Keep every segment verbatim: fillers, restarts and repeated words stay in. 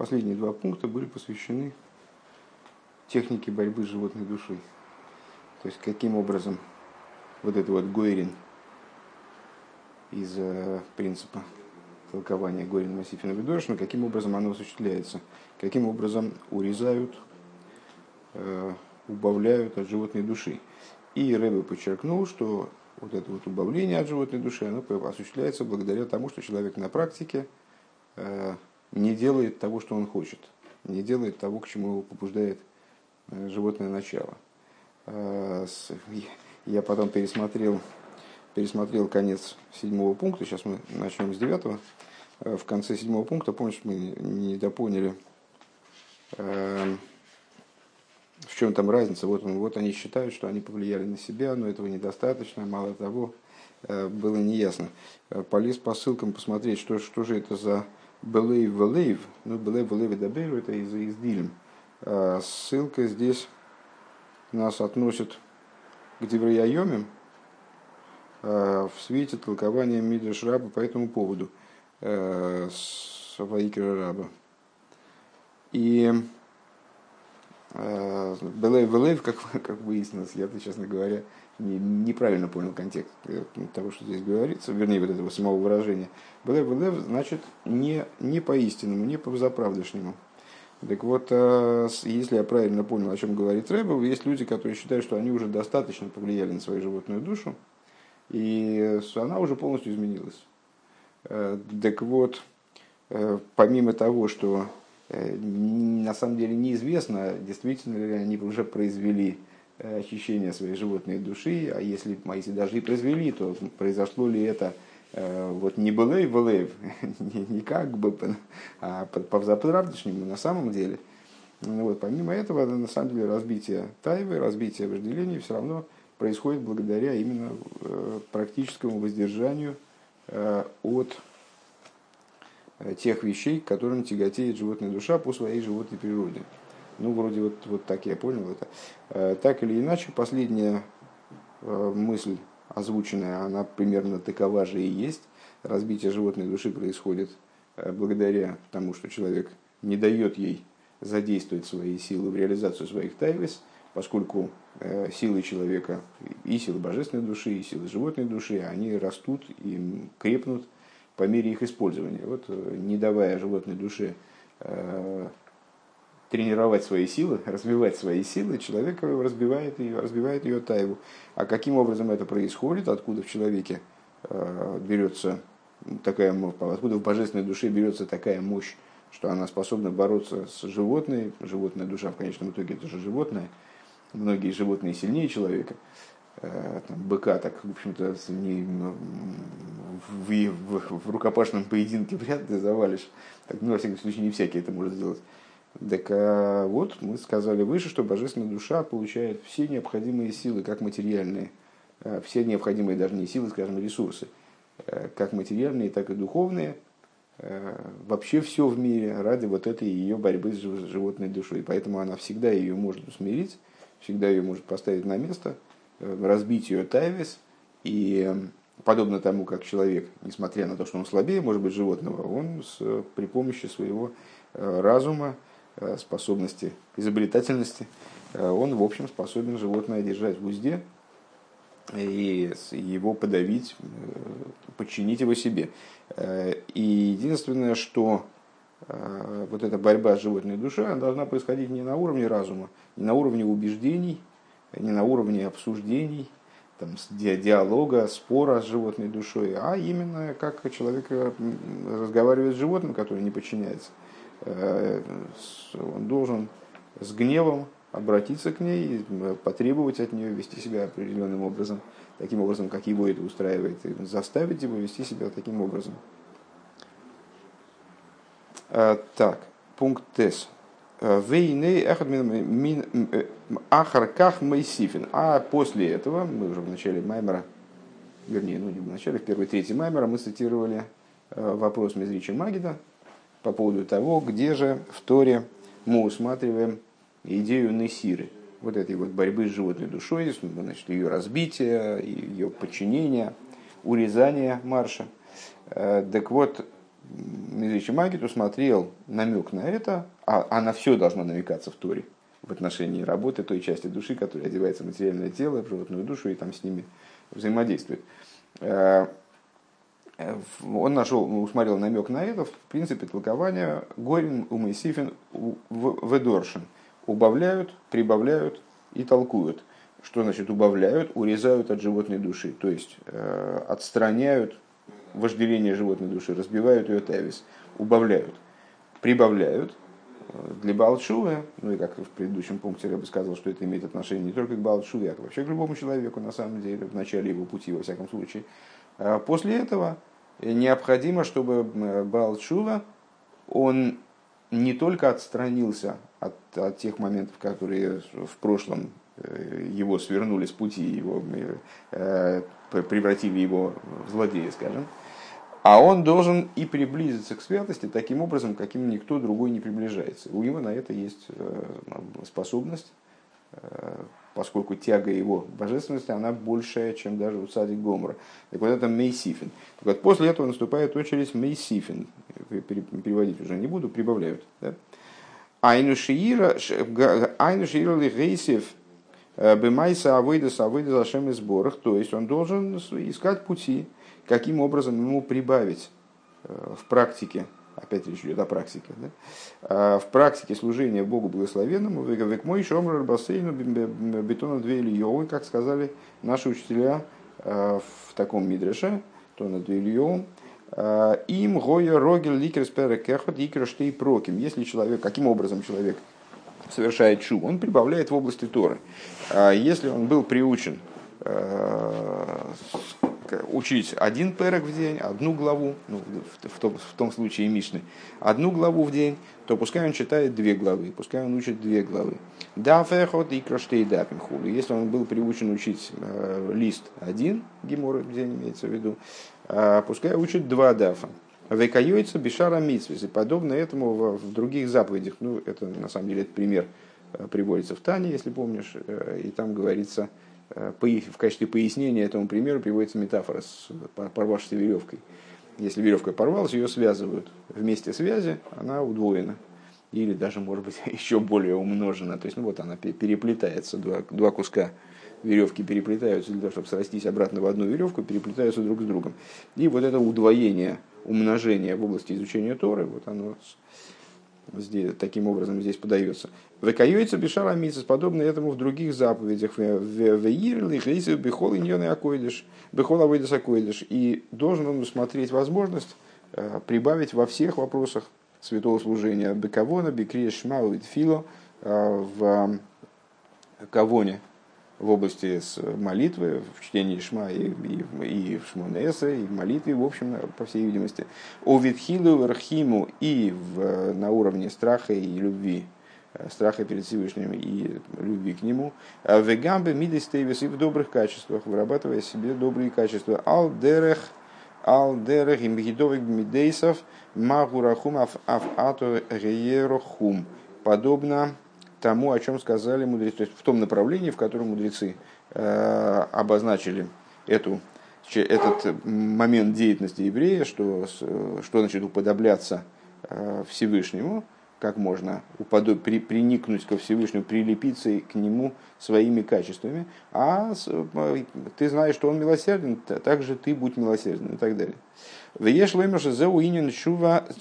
Последние два пункта были посвящены технике борьбы с животной душой. То есть, каким образом вот этот вот Гойрин из э, принципа толкования Гойрина, Масифина, Ведоршина, каким образом оно осуществляется, каким образом урезают, э, убавляют от животной души. И Рэбе подчеркнул, что вот это вот убавление от животной души, оно осуществляется благодаря тому, что человек на практике э, не делает того, что он хочет, не делает того, к чему его побуждает э, животное начало. Э, с, я потом пересмотрел, пересмотрел конец седьмого пункта, сейчас мы начнем с девятого. Э, в конце седьмого пункта, помнишь, мы недопоняли, э, в чем там разница. Вот, вот они считают, что они повлияли на себя, но этого недостаточно, мало того, было неясно. Полез по ссылкам посмотреть, что, что же это за «Белейв Велейв». Ну, «Белейв Велейв» и «Дабейв» — это из «Издилем». Ссылка здесь нас относит к «Деврей Айомим» в свете толкования Мидраш Раба по этому поводу, с «Ваикра Раба». И... Белейв, Белейв, как, как выяснилось, я, честно говоря, не, неправильно понял контекст того, что здесь говорится, вернее, вот этого самого выражения. Белейв, Белейв значит не, не по-истинному, не по-заправдышнему. Так вот, если я правильно понял, о чем говорит Рэбб, есть люди, которые считают, что они уже достаточно повлияли на свою животную душу, и она уже полностью изменилась. Так вот, помимо того, что на самом деле неизвестно, действительно ли они уже произвели очищение своей животной души, а если, а если даже и произвели, то произошло ли это вот не Белейв Велейв, не как бы, а по-заправдышнему на самом деле. Вот, помимо этого, на самом деле, разбитие тайвы, разбитие вожделений все равно происходит благодаря именно практическому воздержанию от тех вещей, к которым тяготеет животная душа по своей животной природе. Ну, вроде вот, вот так я понял это. Так или иначе, последняя мысль озвученная, она примерно такова же и есть. Разбитие животной души происходит благодаря тому, что человек не дает ей задействовать свои силы в реализацию своих тайвис, поскольку силы человека, и силы божественной души, и силы животной души, они растут и крепнут по мере их использования. Вот, не давая животной душе э, тренировать свои силы, развивать свои силы, человек разбивает ее, разбивает ее тайву. А каким образом это происходит, откуда в человеке э, берется такая, откуда в божественной душе берется такая мощь, что она способна бороться с животной. Животная душа в конечном итоге это же животное. Многие животные сильнее человека. Там, быка так, в общем-то, не, в, в, в рукопашном поединке вряд ли завалишь. Так, ну, во всяком случае, не всякий это может сделать. Так а вот мы сказали выше, что божественная душа получает все необходимые силы, как материальные, все необходимые даже не силы, скажем, ресурсы, как материальные, так и духовные, вообще все в мире ради вот этой ее борьбы с животной душой. Поэтому она всегда ее может усмирить, всегда ее может поставить на место, разбить ее тайвис, и подобно тому, как человек, несмотря на то, что он слабее, может быть, животного, он с, при помощи своего разума, способности, изобретательности, он, в общем, способен животное держать в узде и его подавить, подчинить его себе. И единственное, что вот эта борьба с животной душой, она должна происходить не на уровне разума, не на уровне убеждений, не на уровне обсуждений, там, диалога, спора с животной душой, а именно как человек разговаривает с животным, который не подчиняется. Он должен с гневом обратиться к ней, потребовать от нее вести себя определенным образом, таким образом, как его это устраивает, и заставить его вести себя таким образом. Так, пункт ТЭС. А после этого, мы уже в начале Маймера, вернее, ну не в начале, в первой трети Маймера мы цитировали вопрос Мизрича Магида по поводу того, где же в Торе мы усматриваем идею Несиры, вот этой вот борьбы с животной душой, значит, ее разбитие, ее подчинение, урезание марша. Так вот, Мизричи Магит усмотрел намек на это, а, а на все должно намекаться в Торе в отношении работы той части души, которая одевается в материальное тело, в животную душу и там с ними взаимодействует. Он нашел, усмотрел намек на это в принципе толкования Горин, Умейсифин, Ведоршин. Убавляют, прибавляют и толкуют. Что значит убавляют? Урезают от животной души, то есть э, отстраняют вожделение животной души, разбивают ее тавис, убавляют, прибавляют для Баалшува, ну и как в предыдущем пункте я бы сказал, что это имеет отношение не только к Баалшуве, а вообще к любому человеку на самом деле, в начале его пути, во всяком случае. После этого необходимо, чтобы Баалшува, он не только отстранился от, от тех моментов, которые в прошлом его свернули с пути, его, э, превратили его в злодея, скажем, а он должен и приблизиться к святости таким образом, каким никто другой не приближается. У него на это есть способность, поскольку тяга его божественности, она большая, чем даже у Цадик Гомора. Так вот это Мейсифин. Так вот, после этого наступает очередь Мейсифин. Переводить уже не буду, прибавляют. Да? Айну Шиира Лихейсев Бемайса Авойдас Авойдас Ашем из Борах. То есть он должен искать пути, каким образом ему прибавить в практике, опять речь идет о практике, да? В практике служения Богу Благословенному, как сказали наши учителя в таком мидреше, им гоя рогель ликерс перекехот икерштей проким. Если человек, каким образом человек совершает шубу, он прибавляет в области Торы. Если он был приучен учить один перек в день, одну главу, ну, в, том, в том случае Мишны, одну главу в день, то пускай он читает две главы, пускай он учит две главы. Если он был приучен учить э, лист один, геморы в день имеется в виду, э, пускай учит два дафа. Векаюется бешара митсвис, и подобно этому в, в других заповедях, ну, это на самом деле этот пример приводится в Тане, если помнишь, э, и там говорится, в качестве пояснения этому примеру приводится метафора с порвавшейся веревкой. Если веревка порвалась, ее связывают. Вместе связи она удвоена. Или даже, может быть, еще более умножена. То есть, ну вот она переплетается. Два, два куска веревки переплетаются для того, чтобы срастись обратно в одну веревку, переплетаются друг с другом. И вот это удвоение, умножение в области изучения Торы, вот оно... Здесь, таким образом здесь подается. Выкаюется бешара мицвес, подобно этому в других заповедях. И должен он усмотреть возможность прибавить во всех вопросах святого служения. Бекавона, бекрия шма уитфило, в кавоне, в области молитвы, в чтении шма и, и, и в шмоне эсре, и в молитве, в общем, по всей видимости. О витхилу рхиму, и в, на уровне страха и любви, страха перед Всевышним и любви к нему. Вегамбе мидис тейвис, и в добрых качествах, вырабатывая себе добрые качества. Ал дерех, ал дерех им гидовик мидейсов, магурахум аф ато геерохум. Подобно тому, о чем сказали мудрецы, то есть в том направлении, в котором мудрецы э, обозначили эту, этот момент деятельности еврея, что, что значит уподобляться э, Всевышнему, как можно уподоб, при, приникнуть ко Всевышнему, прилепиться к нему своими качествами, а ты знаешь, что он милосерден, так же ты будь милосерден и так далее. Вееш лоймаша зеу инин чувас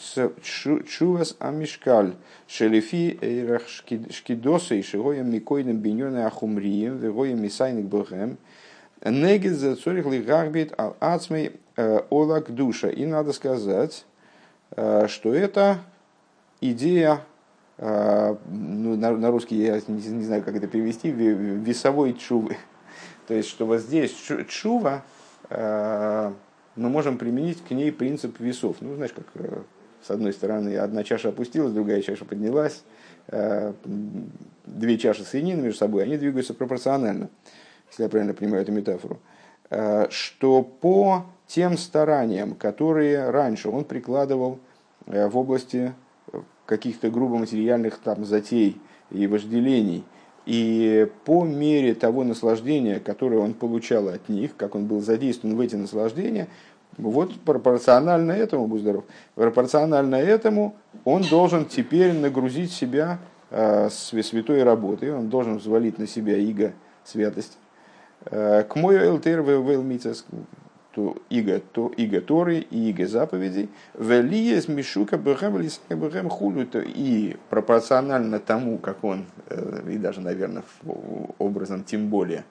амишкаль шелефи эйрах шкидосей шигоем микойдем биньоне ахумрием вегоем мисайник бэхэм негид за цорих лигарбит ал ацмей олак душа. И надо сказать, что это идея, ну, на, на русский я не, не знаю, как это перевести, весовой чувы. То есть, что вот здесь чува... мы можем применить к ней принцип весов. Ну, знаешь, как с одной стороны одна чаша опустилась, другая чаша поднялась, две чаши соединены между собой, они двигаются пропорционально, если я правильно понимаю эту метафору, что по тем стараниям, которые раньше он прикладывал в области каких-то грубо материальных там затей и вожделений, и по мере того наслаждения, которое он получал от них, как он был задействован в эти наслаждения, Вот пропорционально этому, будь здоров, пропорционально этому он должен теперь нагрузить себя э, святой работой, он должен взвалить на себя иго святости. К мою элтер вел митцес, то иго, то иго Торы и иго заповедей, велиес мишука бхэмлис бхэм хулю, то и пропорционально тому, как он, и даже, наверное, образом тем более,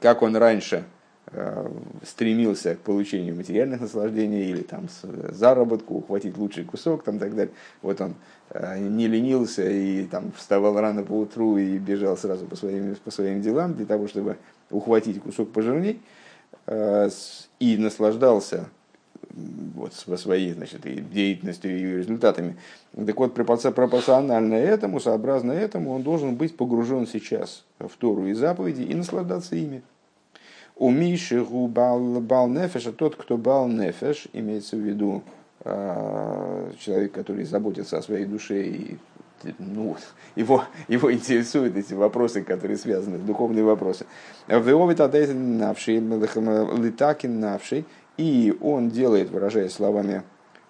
как он раньше стремился к получению материальных наслаждений или там заработку, ухватить лучший кусок, там так далее. Вот он не ленился и там вставал рано по утру и бежал сразу по своим, по своим делам для того, чтобы ухватить кусок пожирней, и наслаждался вот своей, значит, и деятельностью, и результатами. Так вот, пропорционально этому, сообразно этому, он должен быть погружен сейчас в Тору и заповеди и наслаждаться ими. У Миши Бал Нефеш, а тот, кто Бал Нефеш, имеется в виду э, человек, который заботится о своей душе, и ну, его, его интересуют эти вопросы, которые связаны, духовные вопросы. И он делает, выражаясь словами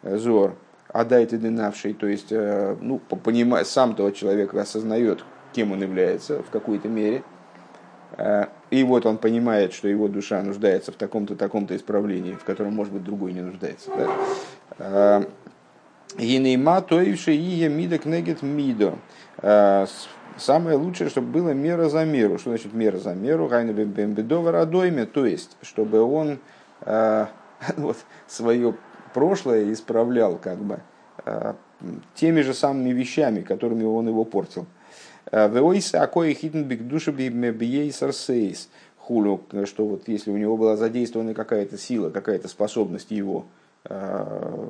Зор, адайте навший, то есть ну, понимая, сам того человека осознает, кем он является в какой-то мере. И вот он понимает, что его душа нуждается в таком-то, таком-то исправлении, в котором, может быть, другой не нуждается. Да? Самое лучшее, чтобы было мера за меру. Что значит мера за меру? То есть, чтобы он вот, свое прошлое исправлял как бы, теми же самыми вещами, которыми он его портил. Что вот если у него была задействована какая-то сила, какая-то способность его э,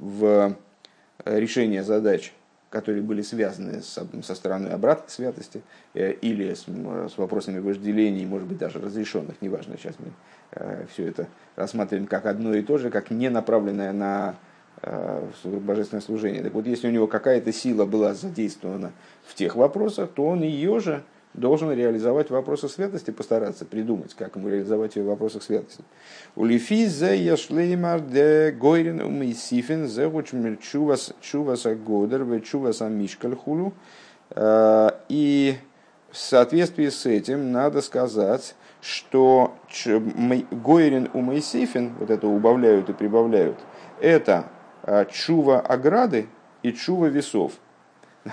в решении задач, которые были связаны со, со стороны обратной святости э, или с, с вопросами вожделений, может быть, даже разрешенных, неважно, сейчас мы э, все это рассматриваем как одно и то же, как не направленное на божественное служение. Так вот, если у него какая-то сила была задействована в тех вопросах, то он ее же должен реализовать в вопросах святости, постараться придумать, как ему реализовать ее в вопросах святости. И в соответствии с этим надо сказать, что Гойрин умейсифин, вот это убавляют и прибавляют, это чува ограды и чува весов.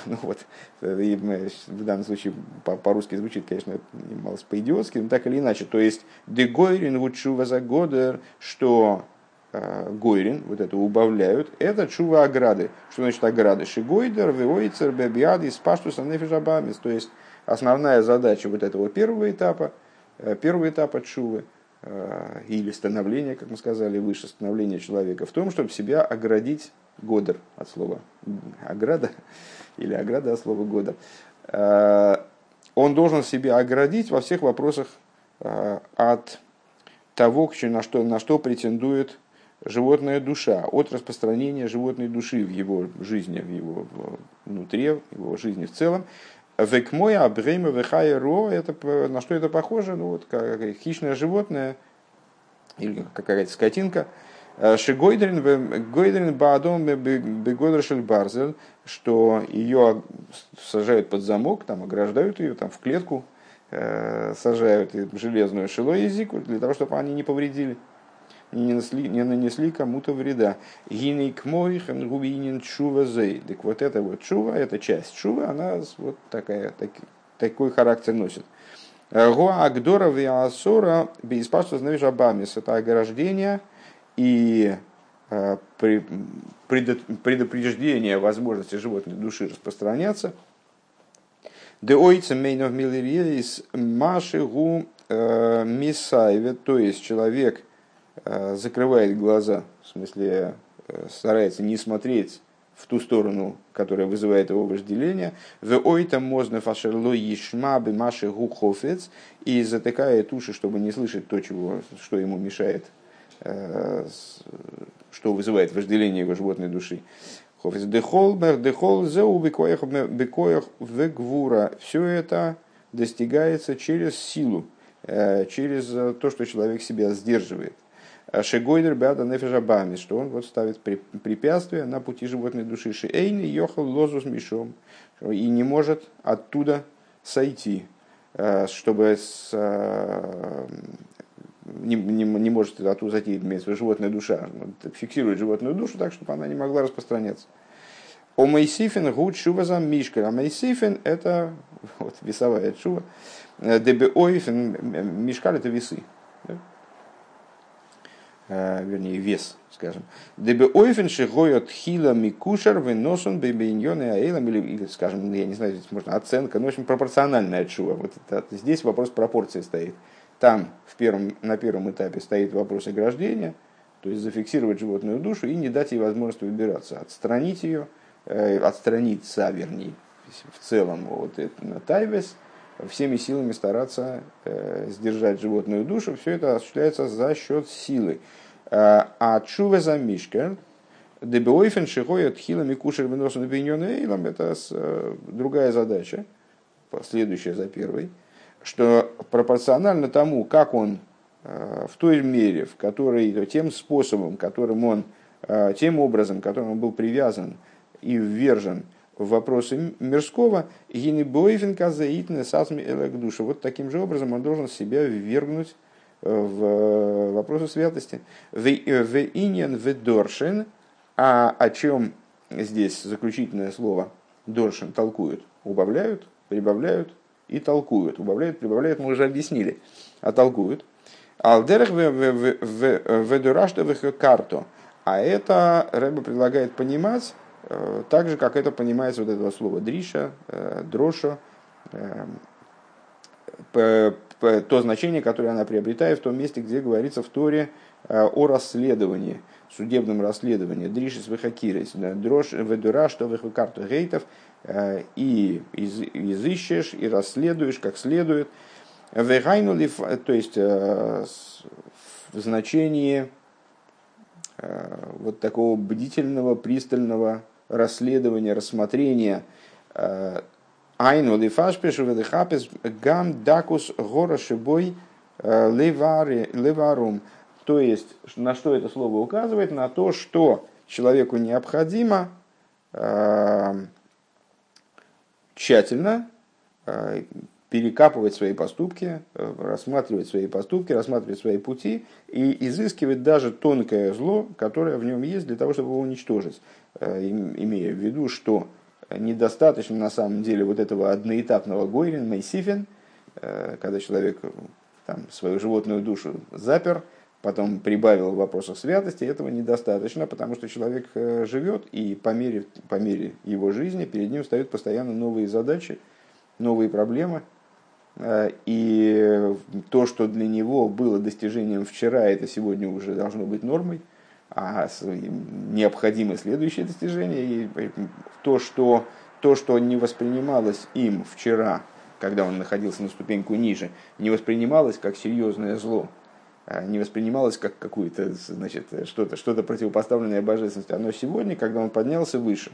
Ну вот, в данном случае по-русски звучит, конечно, мало по-идиотски, но так или иначе. То есть, де гойрин вот чува за годер, что гойрин, вот это убавляют, это чува ограды. Что значит ограды? Шигойдер, веойцер, бебиады, спаштуса, нефижабамис. То есть, основная задача вот этого первого этапа, первого этапа чувы, или становление, как мы сказали выше, становление человека в том, чтобы себя оградить годер от слова ограда, или ограда от слова годер. Он должен себя оградить во всех вопросах от того, на что, на что претендует животная душа, от распространения животной души в его жизни, в его внутри, в его жизни в целом. Векмой, абрейма, вехайро, на что это похоже? Ну, вот, как хищное животное или какая-то скотинка. Шигойдрин баадом бегодрашель барзель, что ее сажают под замок, там, ограждают ее, там, в клетку э, сажают железную шило и зику, для того, чтобы они не повредили, не нанесли, не нанесли кому-то вреда. Так вот эта вот чува, эта часть чува, она вот такая, так, такой характер носит. Это ограждение и предупреждение возможности животной души распространяться. То есть человек закрывает глаза, в смысле старается не смотреть в ту сторону, которая вызывает его вожделение, и затыкает уши, чтобы не слышать то, чего, что ему мешает, что вызывает вожделение его животной души. Все это достигается через силу, через то, что человек себя сдерживает. Шигойдер беада нефеша бамис, что он вот ставит препятствия на пути животной души. Шиэйн йохал лозус мишом, и не может оттуда сойти, чтобы с, не, не, не может оттуда сойти животная душа, фиксирует животную душу так, чтобы она не могла распространяться. О Мейсифин гуд шува за мишка. А Мейсифин это вот, весовая шува. Дебеоифин мишкаль это весы. Uh, вернее, вес, скажем. Или, скажем, я не знаю, здесь можно оценка, но очень пропорциональная тшува. Вот это, здесь вопрос пропорции стоит. Там в первом, на первом этапе стоит вопрос ограждения, то есть зафиксировать животную душу и не дать ей возможности выбираться, отстранить ее, э, отстраниться, вернее, в целом вот это тайвес, всеми силами стараться э, сдержать животную душу, все это осуществляется за счет силы. А тшува за мишка, дебеойфен шихой от хилами кушер выносом объединенным эйлом, это с, э, другая задача, следующая за первой, что пропорционально тому, как он э, в той мере, в которой, тем способом, которым он, э, тем образом, которым он был привязан и ввержен, в вопросы мирского, вот таким же образом он должен себя ввергнуть в вопросы святости. А о чем здесь заключительное слово «доршин» толкуют? Убавляют, прибавляют и толкуют. Убавляют, прибавляют, мы уже объяснили, а толкуют. А это Рэбе предлагает понимать, так же, как это понимается вот этого слова «дриша», «дроша», то значение, которое она приобретает в том месте, где говорится в Торе о расследовании, судебном расследовании, «дриши с вихакирис», «дрош», «ведурашто», «вихакарту гейтов», и изыщешь, и расследуешь как следует. «Вегайнули», то есть в значении вот такого бдительного, пристального расследования, рассмотрения. Айну лифашпеш ведехапес гам дакус гора шибой леварум. То есть, на что это слово указывает? На то, что человеку необходимо тщательно перекапывать свои поступки, рассматривать свои поступки, рассматривать свои пути и изыскивать даже тонкое зло, которое в нем есть, для того, чтобы его уничтожить. Имея в виду, что недостаточно на самом деле вот этого одноэтапного гойрин, мейсифин, когда человек там, свою животную душу запер, потом прибавил в вопросах святости, этого недостаточно, потому что человек живет, и по мере, по мере его жизни перед ним встают постоянно новые задачи, новые проблемы. И то, что для него было достижением вчера, это сегодня уже должно быть нормой, а необходимо следующее достижение. И то, что, то, что не воспринималось им вчера, когда он находился на ступеньку ниже, не воспринималось как серьезное зло, не воспринималось как какое-то, значит, что-то, что-то противопоставленное божественности. Оно сегодня, когда он поднялся выше,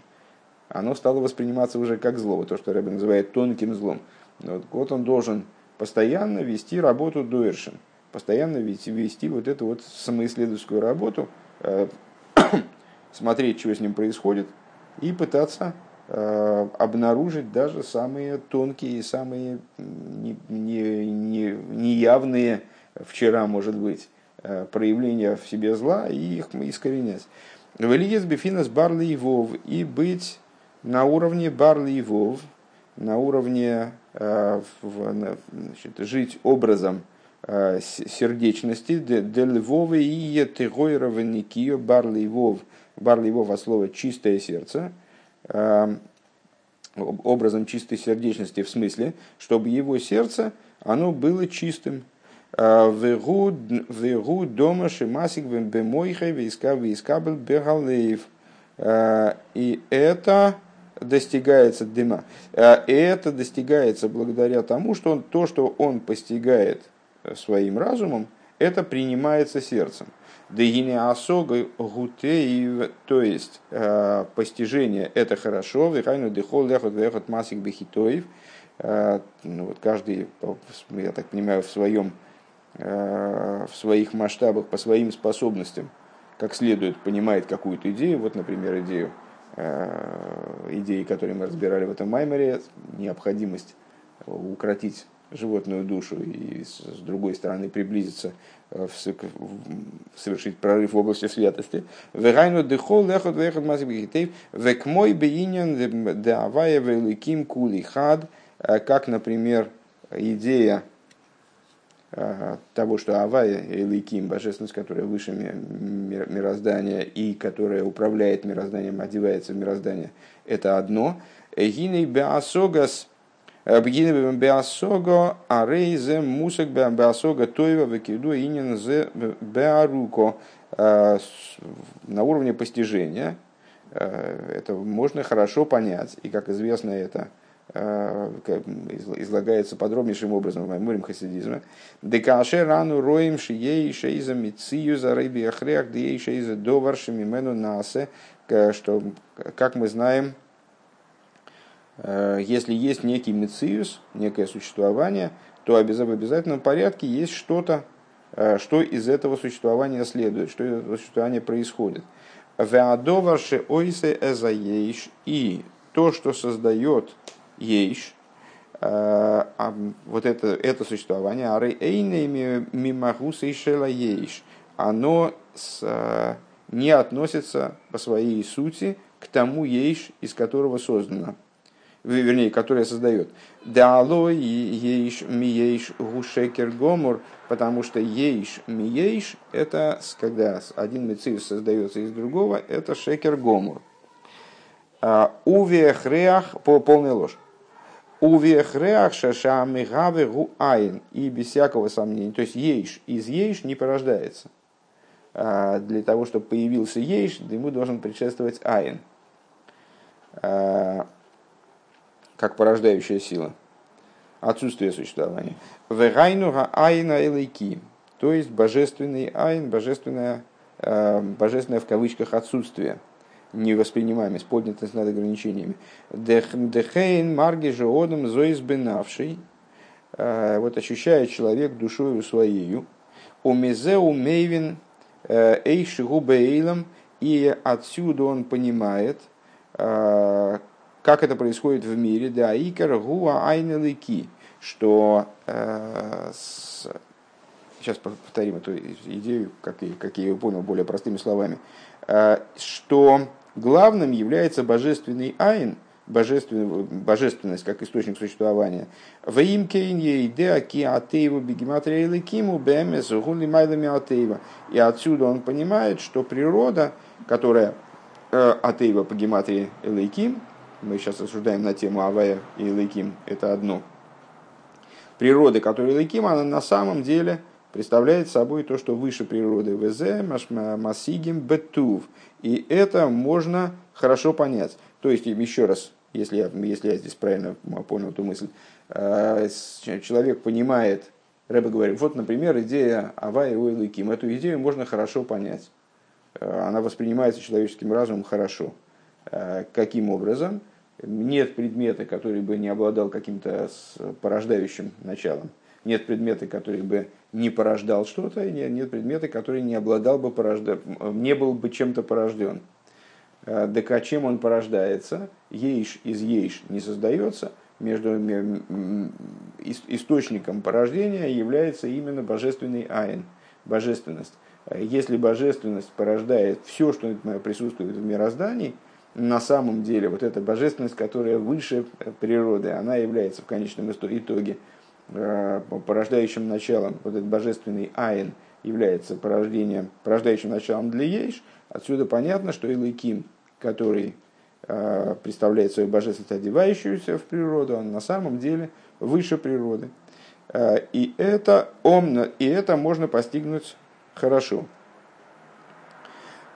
оно стало восприниматься уже как зло, вот то, что Рэбе называет тонким злом. Вот, вот он должен постоянно вести работу доершин, постоянно вести, вести вот эту вот самоисследовательскую работу, э, смотреть, что с ним происходит, и пытаться э, обнаружить даже самые тонкие, самые не, не, не, неявные вчера, может быть, э, проявления в себе зла и их искоренять. «Велиец бифинас барлы и вов» и быть на уровне барлы и вов, на уровне э, в, на, значит, жить образом э, сердечности, дель вовы и тегойрова никио барлы и вов, барлы и вов от слова чистое сердце, э, образом чистой сердечности в смысле, чтобы его сердце оно было чистым. Вегу дома шимасик бемойхе вискабель бегалеев. И это достигается дыма. И это достигается благодаря тому, что он, то, что он постигает своим разумом, это принимается сердцем. То есть постижение это хорошо. Ну, вот каждый, я так понимаю, в своем в своих масштабах, по своим способностям, как следует понимает какую-то идею. Вот, например, идею, идеи, которые мы разбирали в этом маймере, необходимость укротить животную душу и, с другой стороны, приблизиться, совершить прорыв в области святости. Как, например, идея того, что Авая, Элоким, божественность, которая выше мироздания и которая управляет мирозданием, одевается в мироздание, это одно. Эгиней беасогас, эгиней беасого, арейзе мусак беасого, тойва векиду инензе беаруко. На уровне постижения это можно хорошо понять, и, как известно, это излагается подробнейшим образом в майморим хасидизма. Декаше рану роим шией шейза мицию за рыбий охрех дей шейза доваршими мену насе, что, как мы знаем, если есть некий мициус, некое существование, то в обязательном порядке есть что-то, что из этого существования следует, что из этого существования происходит. Веадоварши ойсе эзаейш, и то, что создает Ейш, вот это, это существование, ары эйны мимахус и шела ейш, оно с, не относится по своей сути к тому ейш, из которого создано, вернее, которое создает. Дало ейш ми ейш гушекер гомур, потому что ейш ми ейш, это когда один мециус создается из другого, это шекер гомур. Уве хреах, по полной ложь. И без всякого сомнения. То есть ейш из ейш не порождается. Для того, чтобы появился ейш, ему должен предшествовать айн, как порождающая сила, отсутствие существования. То есть божественный айн, божественное, божественное в кавычках отсутствие. Невоспринимаемость, поднятость над ограничениями. Дехейн марги жеодом зоизбенавший. Вот ощущает человек душою своею. Умезеу мейвин эйшигу бейлом. И отсюда он понимает, как это происходит в мире. Да икар гуа айнелики. Что... Сейчас повторим эту идею, как я ее понял, более простыми словами. Что... Главным является божественный айн, божественность как источник существования. И отсюда он понимает, что природа, которая атеева по гематрии элейким, мы сейчас рассуждаем на тему авая и элейким, это одно. Природа, которая элейким, она на самом деле представляет собой то, что выше природы, вэзэ масигим бетув. И это можно хорошо понять. То есть, еще раз, если я, если я здесь правильно понял эту мысль, человек понимает, Рэбе говорит, вот, например, идея Авая и Элоким. Эту идею можно хорошо понять. Она воспринимается человеческим разумом хорошо. Каким образом? Нет предмета, который бы не обладал каким-то порождающим началом. Нет предмета, который бы не порождал что-то, и нет предмета, который не обладал бы порожда... не был бы чем-то порожден. Так а чем он порождается? Ейш из ейш не создается. Между источником порождения является именно божественный айн, божественность. Если божественность порождает все, что присутствует в мироздании, на самом деле вот эта божественность, которая выше природы, она является в конечном итоге порождающим началом, вот этот божественный айн является порождением, порождающим началом для ейш. Отсюда понятно, что Элоким, который э, представляет свою божественность, одевающуюся в природу, он на самом деле выше природы. Э, и, это омна, и это можно постигнуть хорошо.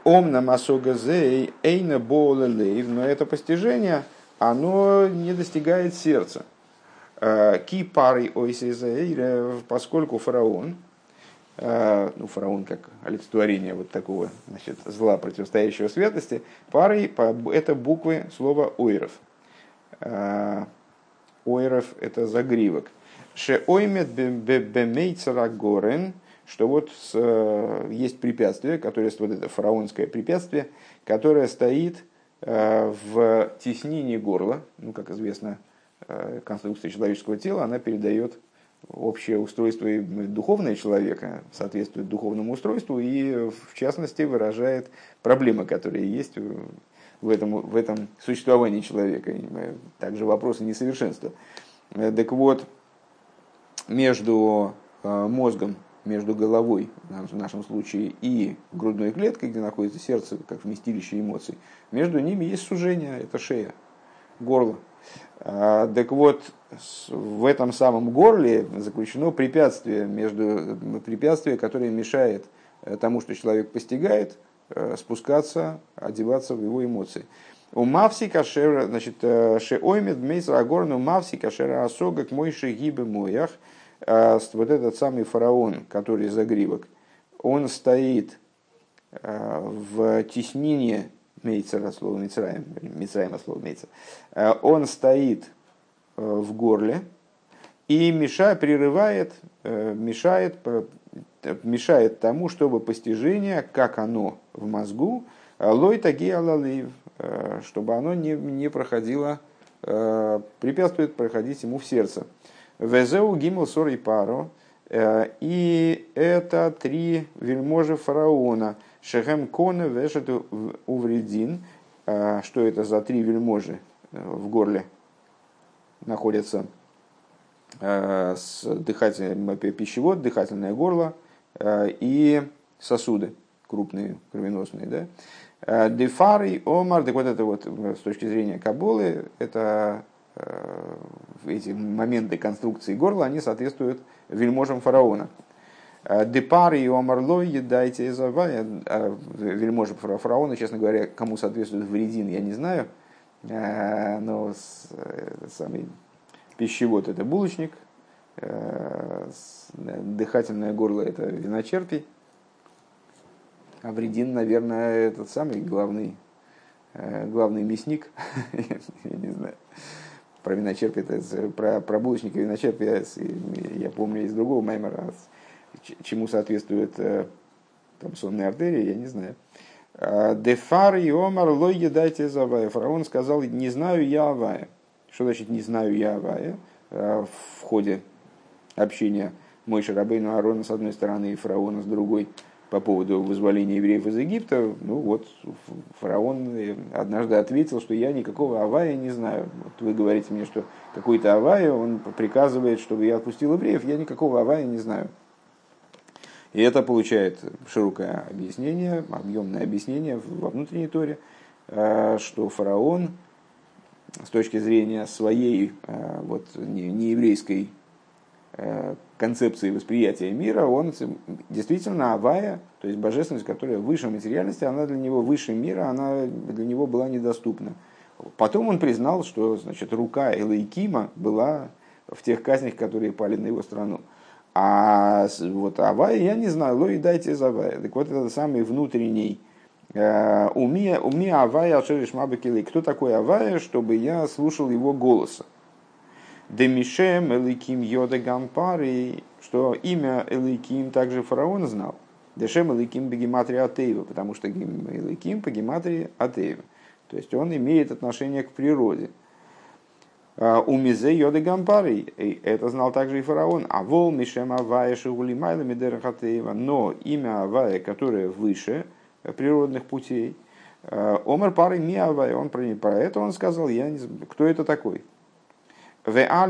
Омна масогазей эйна боолелейв, но это постижение, оно не достигает сердца. Ки парой ойсезаира, поскольку фараон, ну фараон как олицетворение вот такого, значит, зла, противостоящего святости, парой это буквы слова ойров. Ойров это загривок. Шеоймет бемейцера горен, что вот с, есть препятствие, которое, вот это фараонское препятствие, которое стоит в теснении горла. Ну, как известно, конструкция человеческого тела, она передает общее устройство и духовное человека, соответствует духовному устройству и, в частности, выражает проблемы, которые есть в этом, в этом существовании человека. Также вопросы несовершенства. Так вот, между мозгом, между головой, в нашем случае, и грудной клеткой, где находится сердце, как вместилище эмоций, между ними есть сужение, это шея, горло. Так вот, в этом самом горле заключено препятствие, между, препятствие, которое мешает тому, что человек постигает, спускаться, одеваться в его эмоции. У Мавси Кашера, значит, Шеоймед Мейсра Горну Мавси Кашера Асогак Мой Шегибе Моях, вот этот самый фараон, который загривок, он стоит в теснении Мейцера, слово Мицраим, Мицраима, слово Мейцер, он стоит в горле и мешает, прерывает, мешает, мешает тому, чтобы постижение, как оно в мозгу, лой таги алалив, чтобы оно не, не проходило, препятствует проходить ему в сердце. Везеу гимл сор и паро, и это три вельможи фараона. Шехем коне вешет увредин. Что это за три вельможи в горле находятся? Дыхательный, пищевод, дыхательное горло и сосуды крупные, кровеносные. Да? Дефарий, омар, так вот это вот с точки зрения каббалы, это эти моменты конструкции горла, они соответствуют вельможам фараона. Депари и омарлой едайте из авая. Вельможи фараона, честно говоря, кому соответствует вредин, я не знаю. Но самый пищевод это булочник, дыхательное горло это виночерпий, а вредин, наверное, этот самый главный, главный мясник, я не знаю. Про виночерпи, про, про булочника виночерпи, я, я помню из другого маймера, чему соответствует там, сонная артерия, я не знаю. Дефар и омар лой едайте из авая. Фараон сказал, не знаю я авая. Что значит не знаю я авая? В ходе общения Моше Рабейну Аарона с одной стороны и фараона с другой по поводу вызволения евреев из Египта, ну вот фараон однажды ответил, что я никакого авая не знаю. Вот вы говорите мне, что какой-то авая, он приказывает, чтобы я отпустил евреев, я никакого авая не знаю. И это получает широкое объяснение, объемное объяснение во внутренней Торе, что фараон с точки зрения своей вот, нееврейской концепции восприятия мира, он действительно авая, то есть божественность, которая выше материальности, она для него выше мира, она для него была недоступна. Потом он признал, что значит, рука Элоикима была в тех казнях, которые пали на его страну. А вот авая я не знаю, лой дайте из авая. Так вот, это самый внутренний уми, уми авая алшериш мабакилей. Кто такой авая, чтобы я слушал его голоса? Демишем Эликим Йода Гампари, что имя Эликим также фараон знал. Дешем Эликим Бегематрия Атеева, потому что Эликим по гематрии Атеева. То есть он имеет отношение к природе. Умизе Йода Гампари, это знал также и фараон. А вол Мишем Авая Шигулимайла Медерах Атеева. Но имя Авая, которое выше природных путей, Омар Пары Ми Авая, он про это он сказал, я не знаю, кто это такой. Да,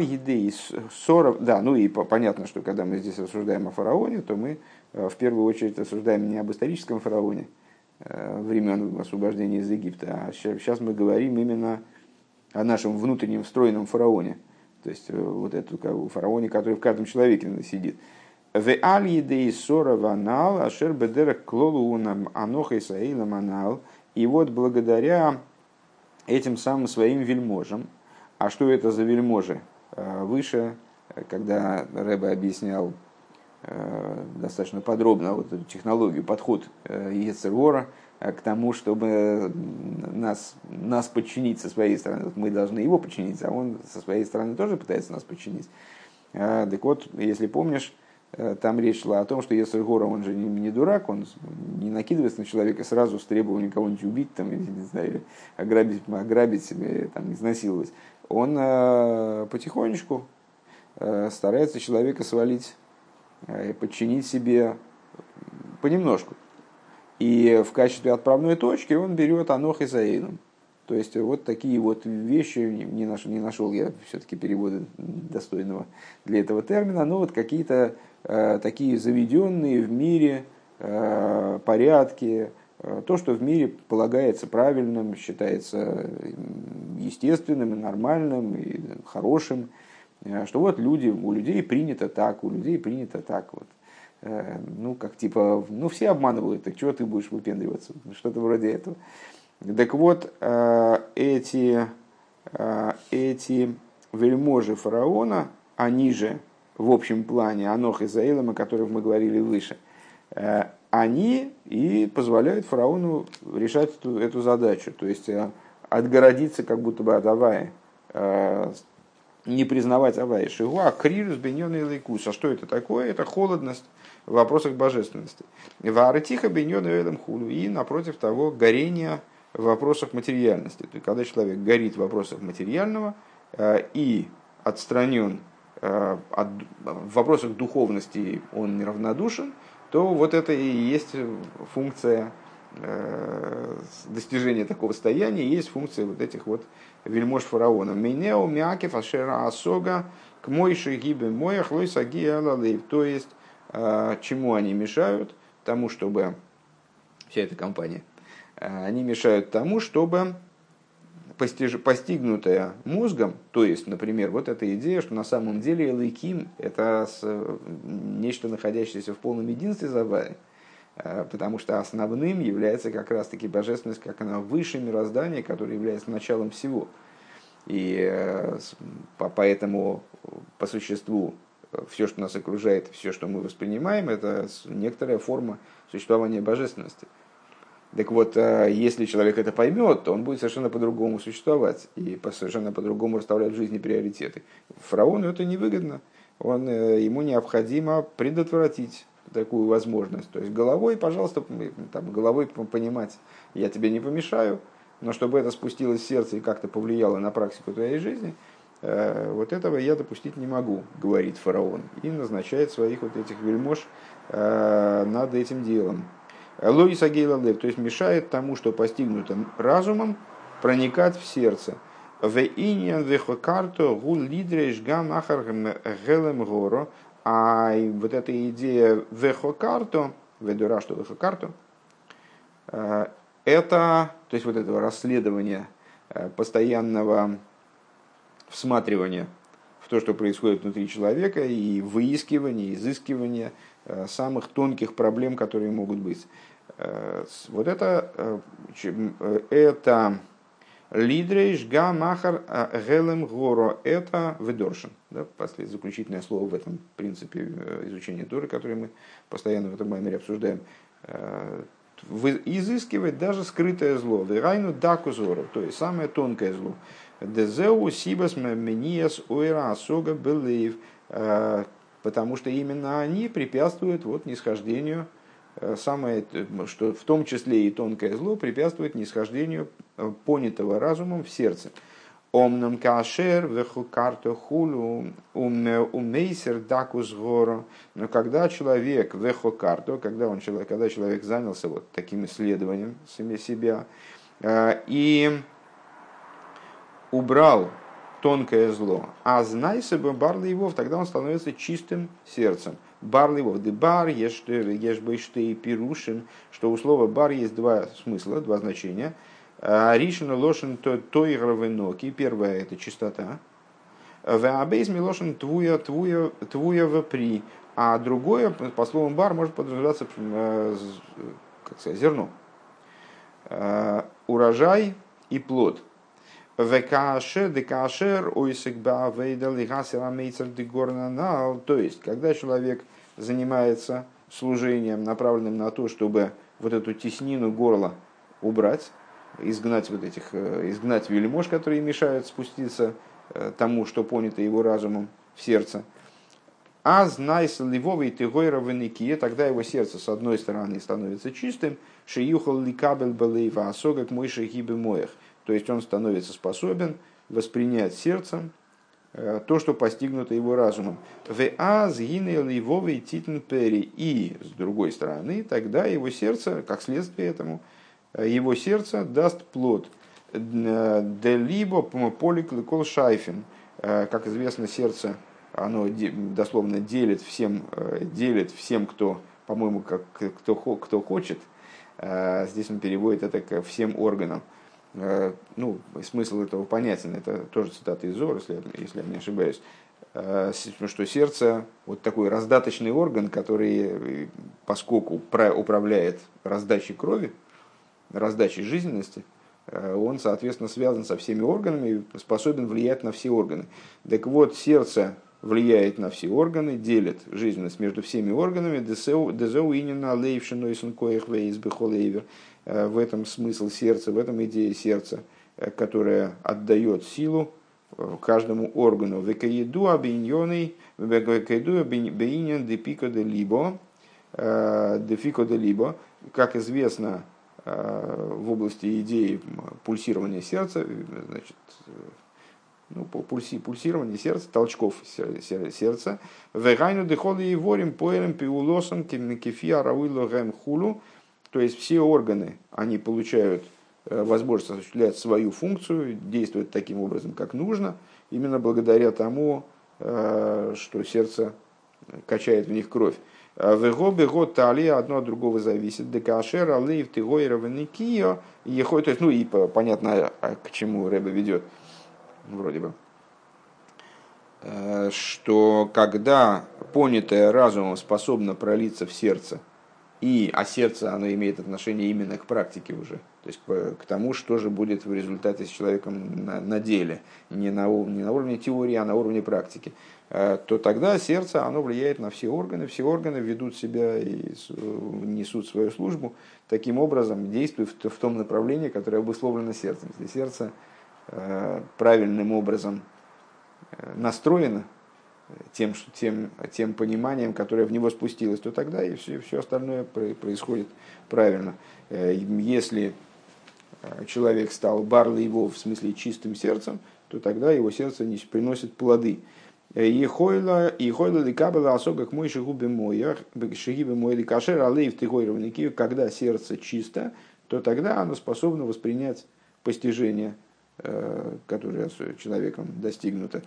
ну и понятно, что когда мы здесь рассуждаем о фараоне, то мы в первую очередь рассуждаем не об историческом фараоне времен освобождения из Египта, а сейчас мы говорим именно о нашем внутреннем встроенном фараоне, то есть вот этом фараоне, который в каждом человеке сидит. И вот благодаря этим самым своим вельможам. А что это за вельможи? Выше, когда Ребе объяснял достаточно подробно вот эту технологию, подход йецер гора к тому, чтобы нас, нас подчинить со своей стороны. Вот мы должны его подчинить, а он со своей стороны тоже пытается нас подчинить. Так вот, если помнишь, там речь шла о том, что Ецер Гора, он же не, не дурак, он не накидывается на человека сразу с требованием кого-нибудь убить, там, или, не знаю, или ограбить, ограбить или, там, изнасиловать. Он э, потихонечку э, старается человека свалить, э, подчинить себе понемножку. И в качестве отправной точки он берет Анох и Заэйном. То есть вот такие вот вещи, не нашел, не нашел я все-таки перевода достойного для этого термина, но вот какие-то э, такие заведенные в мире э, порядки, э, то, что в мире полагается правильным, считается естественным, и нормальным, и хорошим, э, что вот люди, у людей принято так, у людей принято так вот. Э, ну, как типа, ну все обманывают, так чего ты будешь выпендриваться, что-то вроде этого. Так вот, эти, эти вельможи фараона, они же в общем плане Анох и Заэлем, о которых мы говорили выше, они и позволяют фараону решать эту, эту задачу. То есть отгородиться как будто бы от Авая, не признавать Авая. Шигуа, крирус, беньон и лейкус. А что это такое? Это холодность в вопросах божественности. Ваартиха, беньон и элем хулю. И напротив того, горение в вопросах материальности. То есть, когда человек горит в вопросах материального э, и отстранен э, от, в вопросах духовности, он неравнодушен, то вот это и есть функция э, достижения такого состояния, есть функция вот этих вот вельмож фараона. Менео мякев ашера асога к мойши гибе моях лойса гиалалейв. То есть, э, чему они мешают? Тому, чтобы вся эта компания... Они мешают тому, чтобы постиж... постигнутое мозгом, то есть, например, вот эта идея, что на самом деле Элоким – это нечто, находящееся в полном единстве с Аваем, потому что основным является как раз-таки божественность, как она выше мироздания, которое является началом всего. И поэтому, по существу, все, что нас окружает, все, что мы воспринимаем, это некоторая форма существования божественности. Так вот, если человек это поймет, то он будет совершенно по-другому существовать и совершенно по-другому расставлять в жизни приоритеты. Фараону это невыгодно. Он, ему необходимо предотвратить такую возможность. То есть головой, пожалуйста, там, головой понимать, я тебе не помешаю, но чтобы это спустилось в сердце и как-то повлияло на практику твоей жизни, вот этого я допустить не могу, говорит фараон. И назначает своих вот этих вельмож над этим делом. Лоис Агейлалев, то есть мешает тому, что постигнуто разумом, проникать в сердце. А вот эта идея вехокарто, ведура, что вехокарто, это, то есть вот этого расследования, постоянного всматривания в то, что происходит внутри человека, и выискивания, изыскивания самых тонких проблем, которые могут быть. Вот это это лидрейш га махар гелем горо, это ведоршин. Да, заключительное слово в этом принципе изучения Торы, которое мы постоянно в этом маймере обсуждаем. Изыскивать даже скрытое зло, вирайну дакузоро, то есть самое тонкое зло. Дезеу сибас мемниес уира асога белеев. Потому что именно они препятствуют вот нисхождению, самое, что в том числе и тонкое зло, препятствует нисхождению понятого разумом в сердце. Омном кашер вехукарто хулю умейсер дакузгоро. Но когда человек вехукарто, когда он человек, когда человек занялся вот таким исследованием себя и убрал тонкое зло. А знай себе барлейвов, тогда он становится чистым сердцем. Барлейвов, дебар, ешбэйштей, пирушин, что у слова бар есть два смысла, два значения. Ришин, лошин, той равеноки. Первое – это чистота. Веабейс, милошин, твуя, твуя, твуя вапри. А другое, по словам бар, может подразумеваться, как сказать, зерно. Урожай и плод. Векашер, декашер, ойсикба, вейдал, лихасера, мейцер, дегорнанал. То есть, когда человек занимается служением, направленным на то, чтобы вот эту теснину горла убрать, изгнать вот этих, изгнать вельмож, которые мешают спуститься тому, что понято его разумом в сердце. Аз найс львовый тыгойра веникие, тогда его сердце с одной стороны становится чистым, шиюхал ликабель балейва, асогак мой шихибы моях. То есть он становится способен воспринять сердцем то, что постигнуто его разумом. Ве аз гинел львовый титн пери. И, с другой стороны, тогда его сердце, как следствие этому, его сердце даст плод. Де либо поликликол шайфин, как известно, сердце... Оно дословно делит всем, делит всем, кто, по-моему, как, кто, кто хочет. Здесь он переводит это ко всем органам. Ну, смысл этого понятен. Это тоже цитата из Зора, если, если я не ошибаюсь. Что сердце вот такой раздаточный орган, который, поскольку управляет раздачей крови, раздачей жизненности, он, соответственно, связан со всеми органами и способен влиять на все органы. Так вот, сердце... влияет на все органы, делит жизненность между всеми органами. В этом смысл сердца, в этом идея сердца, которая отдает силу каждому органу. Как известно, в области идеи пульсирования сердца, значит, ну, по пульси, пульсирование сердца, толчков сердца. То есть все органы, они получают возможность осуществлять свою функцию, действовать таким образом, как нужно, именно благодаря тому, что сердце качает в них кровь. Одно от другого зависит. То есть, ну и понятно, к чему Ребе ведет. Вроде бы, что когда понятое разумом способно пролиться в сердце, и, а сердце оно имеет отношение именно к практике уже, то есть к, к тому, что же будет в результате с человеком на, на деле, не на, не на уровне теории, а на уровне практики, то тогда сердце оно влияет на все органы, все органы ведут себя и несут свою службу, таким образом действуя в, в том направлении, которое обусловлено сердцем. Если сердце правильным образом настроено тем, тем, тем пониманием, которое в него спустилось, то тогда и все, все остальное происходит правильно. Если человек стал барлы его, в смысле чистым сердцем, то тогда его сердце приносит плоды. Ихойла ликабела осогах мой шигубе моях, шигибе мой ликашер, алейв тихой ровники, когда сердце чисто, то тогда оно способно воспринять постижение, которое человеком достигнуто,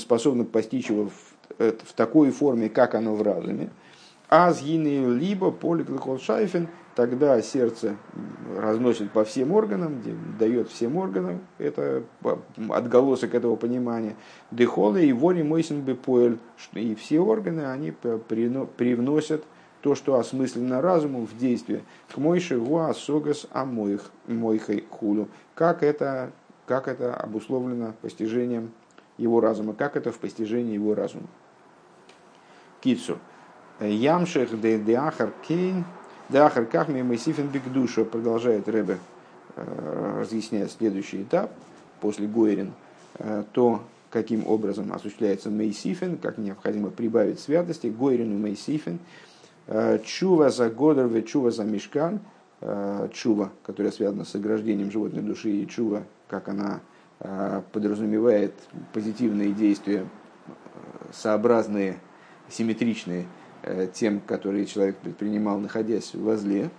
способно постичь его в, в такой форме, как оно в разуме. Аз гины либо поликликол шайфен, тогда сердце разносит по всем органам, дает всем органам это отголосок этого понимания. Дехолы и воли мойсен бепоэль, и все органы они привносят то, что осмысленно разуму в действии, к мойши гуасогас амоих мойхой хулу, как это, как это обусловлено постижением его разума, как это в постижении его разума. Китсу. Ямшех де деахар кейн, деахар кахме мэйсифен бигдушу, продолжает Ребе, разъясняет следующий этап, после Гойрин, то, каким образом осуществляется мэйсифен, как необходимо прибавить святости, Гойрину мэйсифен, чува за годерве, чува за мешкан, чува, которая связана с ограждением животной души, и чува, как она подразумевает позитивные действия, сообразные, симметричные тем, которые человек предпринимал, находясь возле.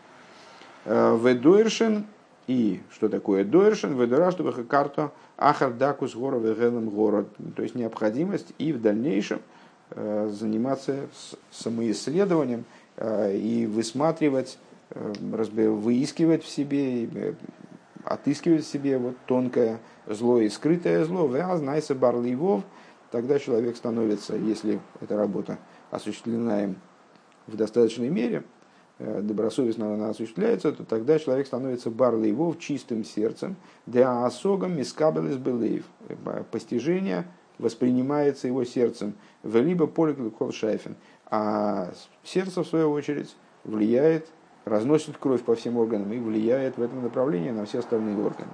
Ведуэршен, и что такое дуэршен? Ведураштубаха карто ахардакус гора вегелем гора. То есть необходимость и в дальнейшем заниматься самоисследованием и высматривать, выискивать в себе, отыскивать в себе вот тонкое зло и скрытое зло. Тогда человек становится, если эта работа осуществлена им в достаточной мере, добросовестно она осуществляется, то тогда человек становится барлейвов, чистым сердцем, да асогом мискабелис белейв, постижение воспринимается его сердцем, либо поликликол шайфен, а сердце, в свою очередь, влияет, разносит кровь по всем органам и влияет в этом направлении на все остальные органы.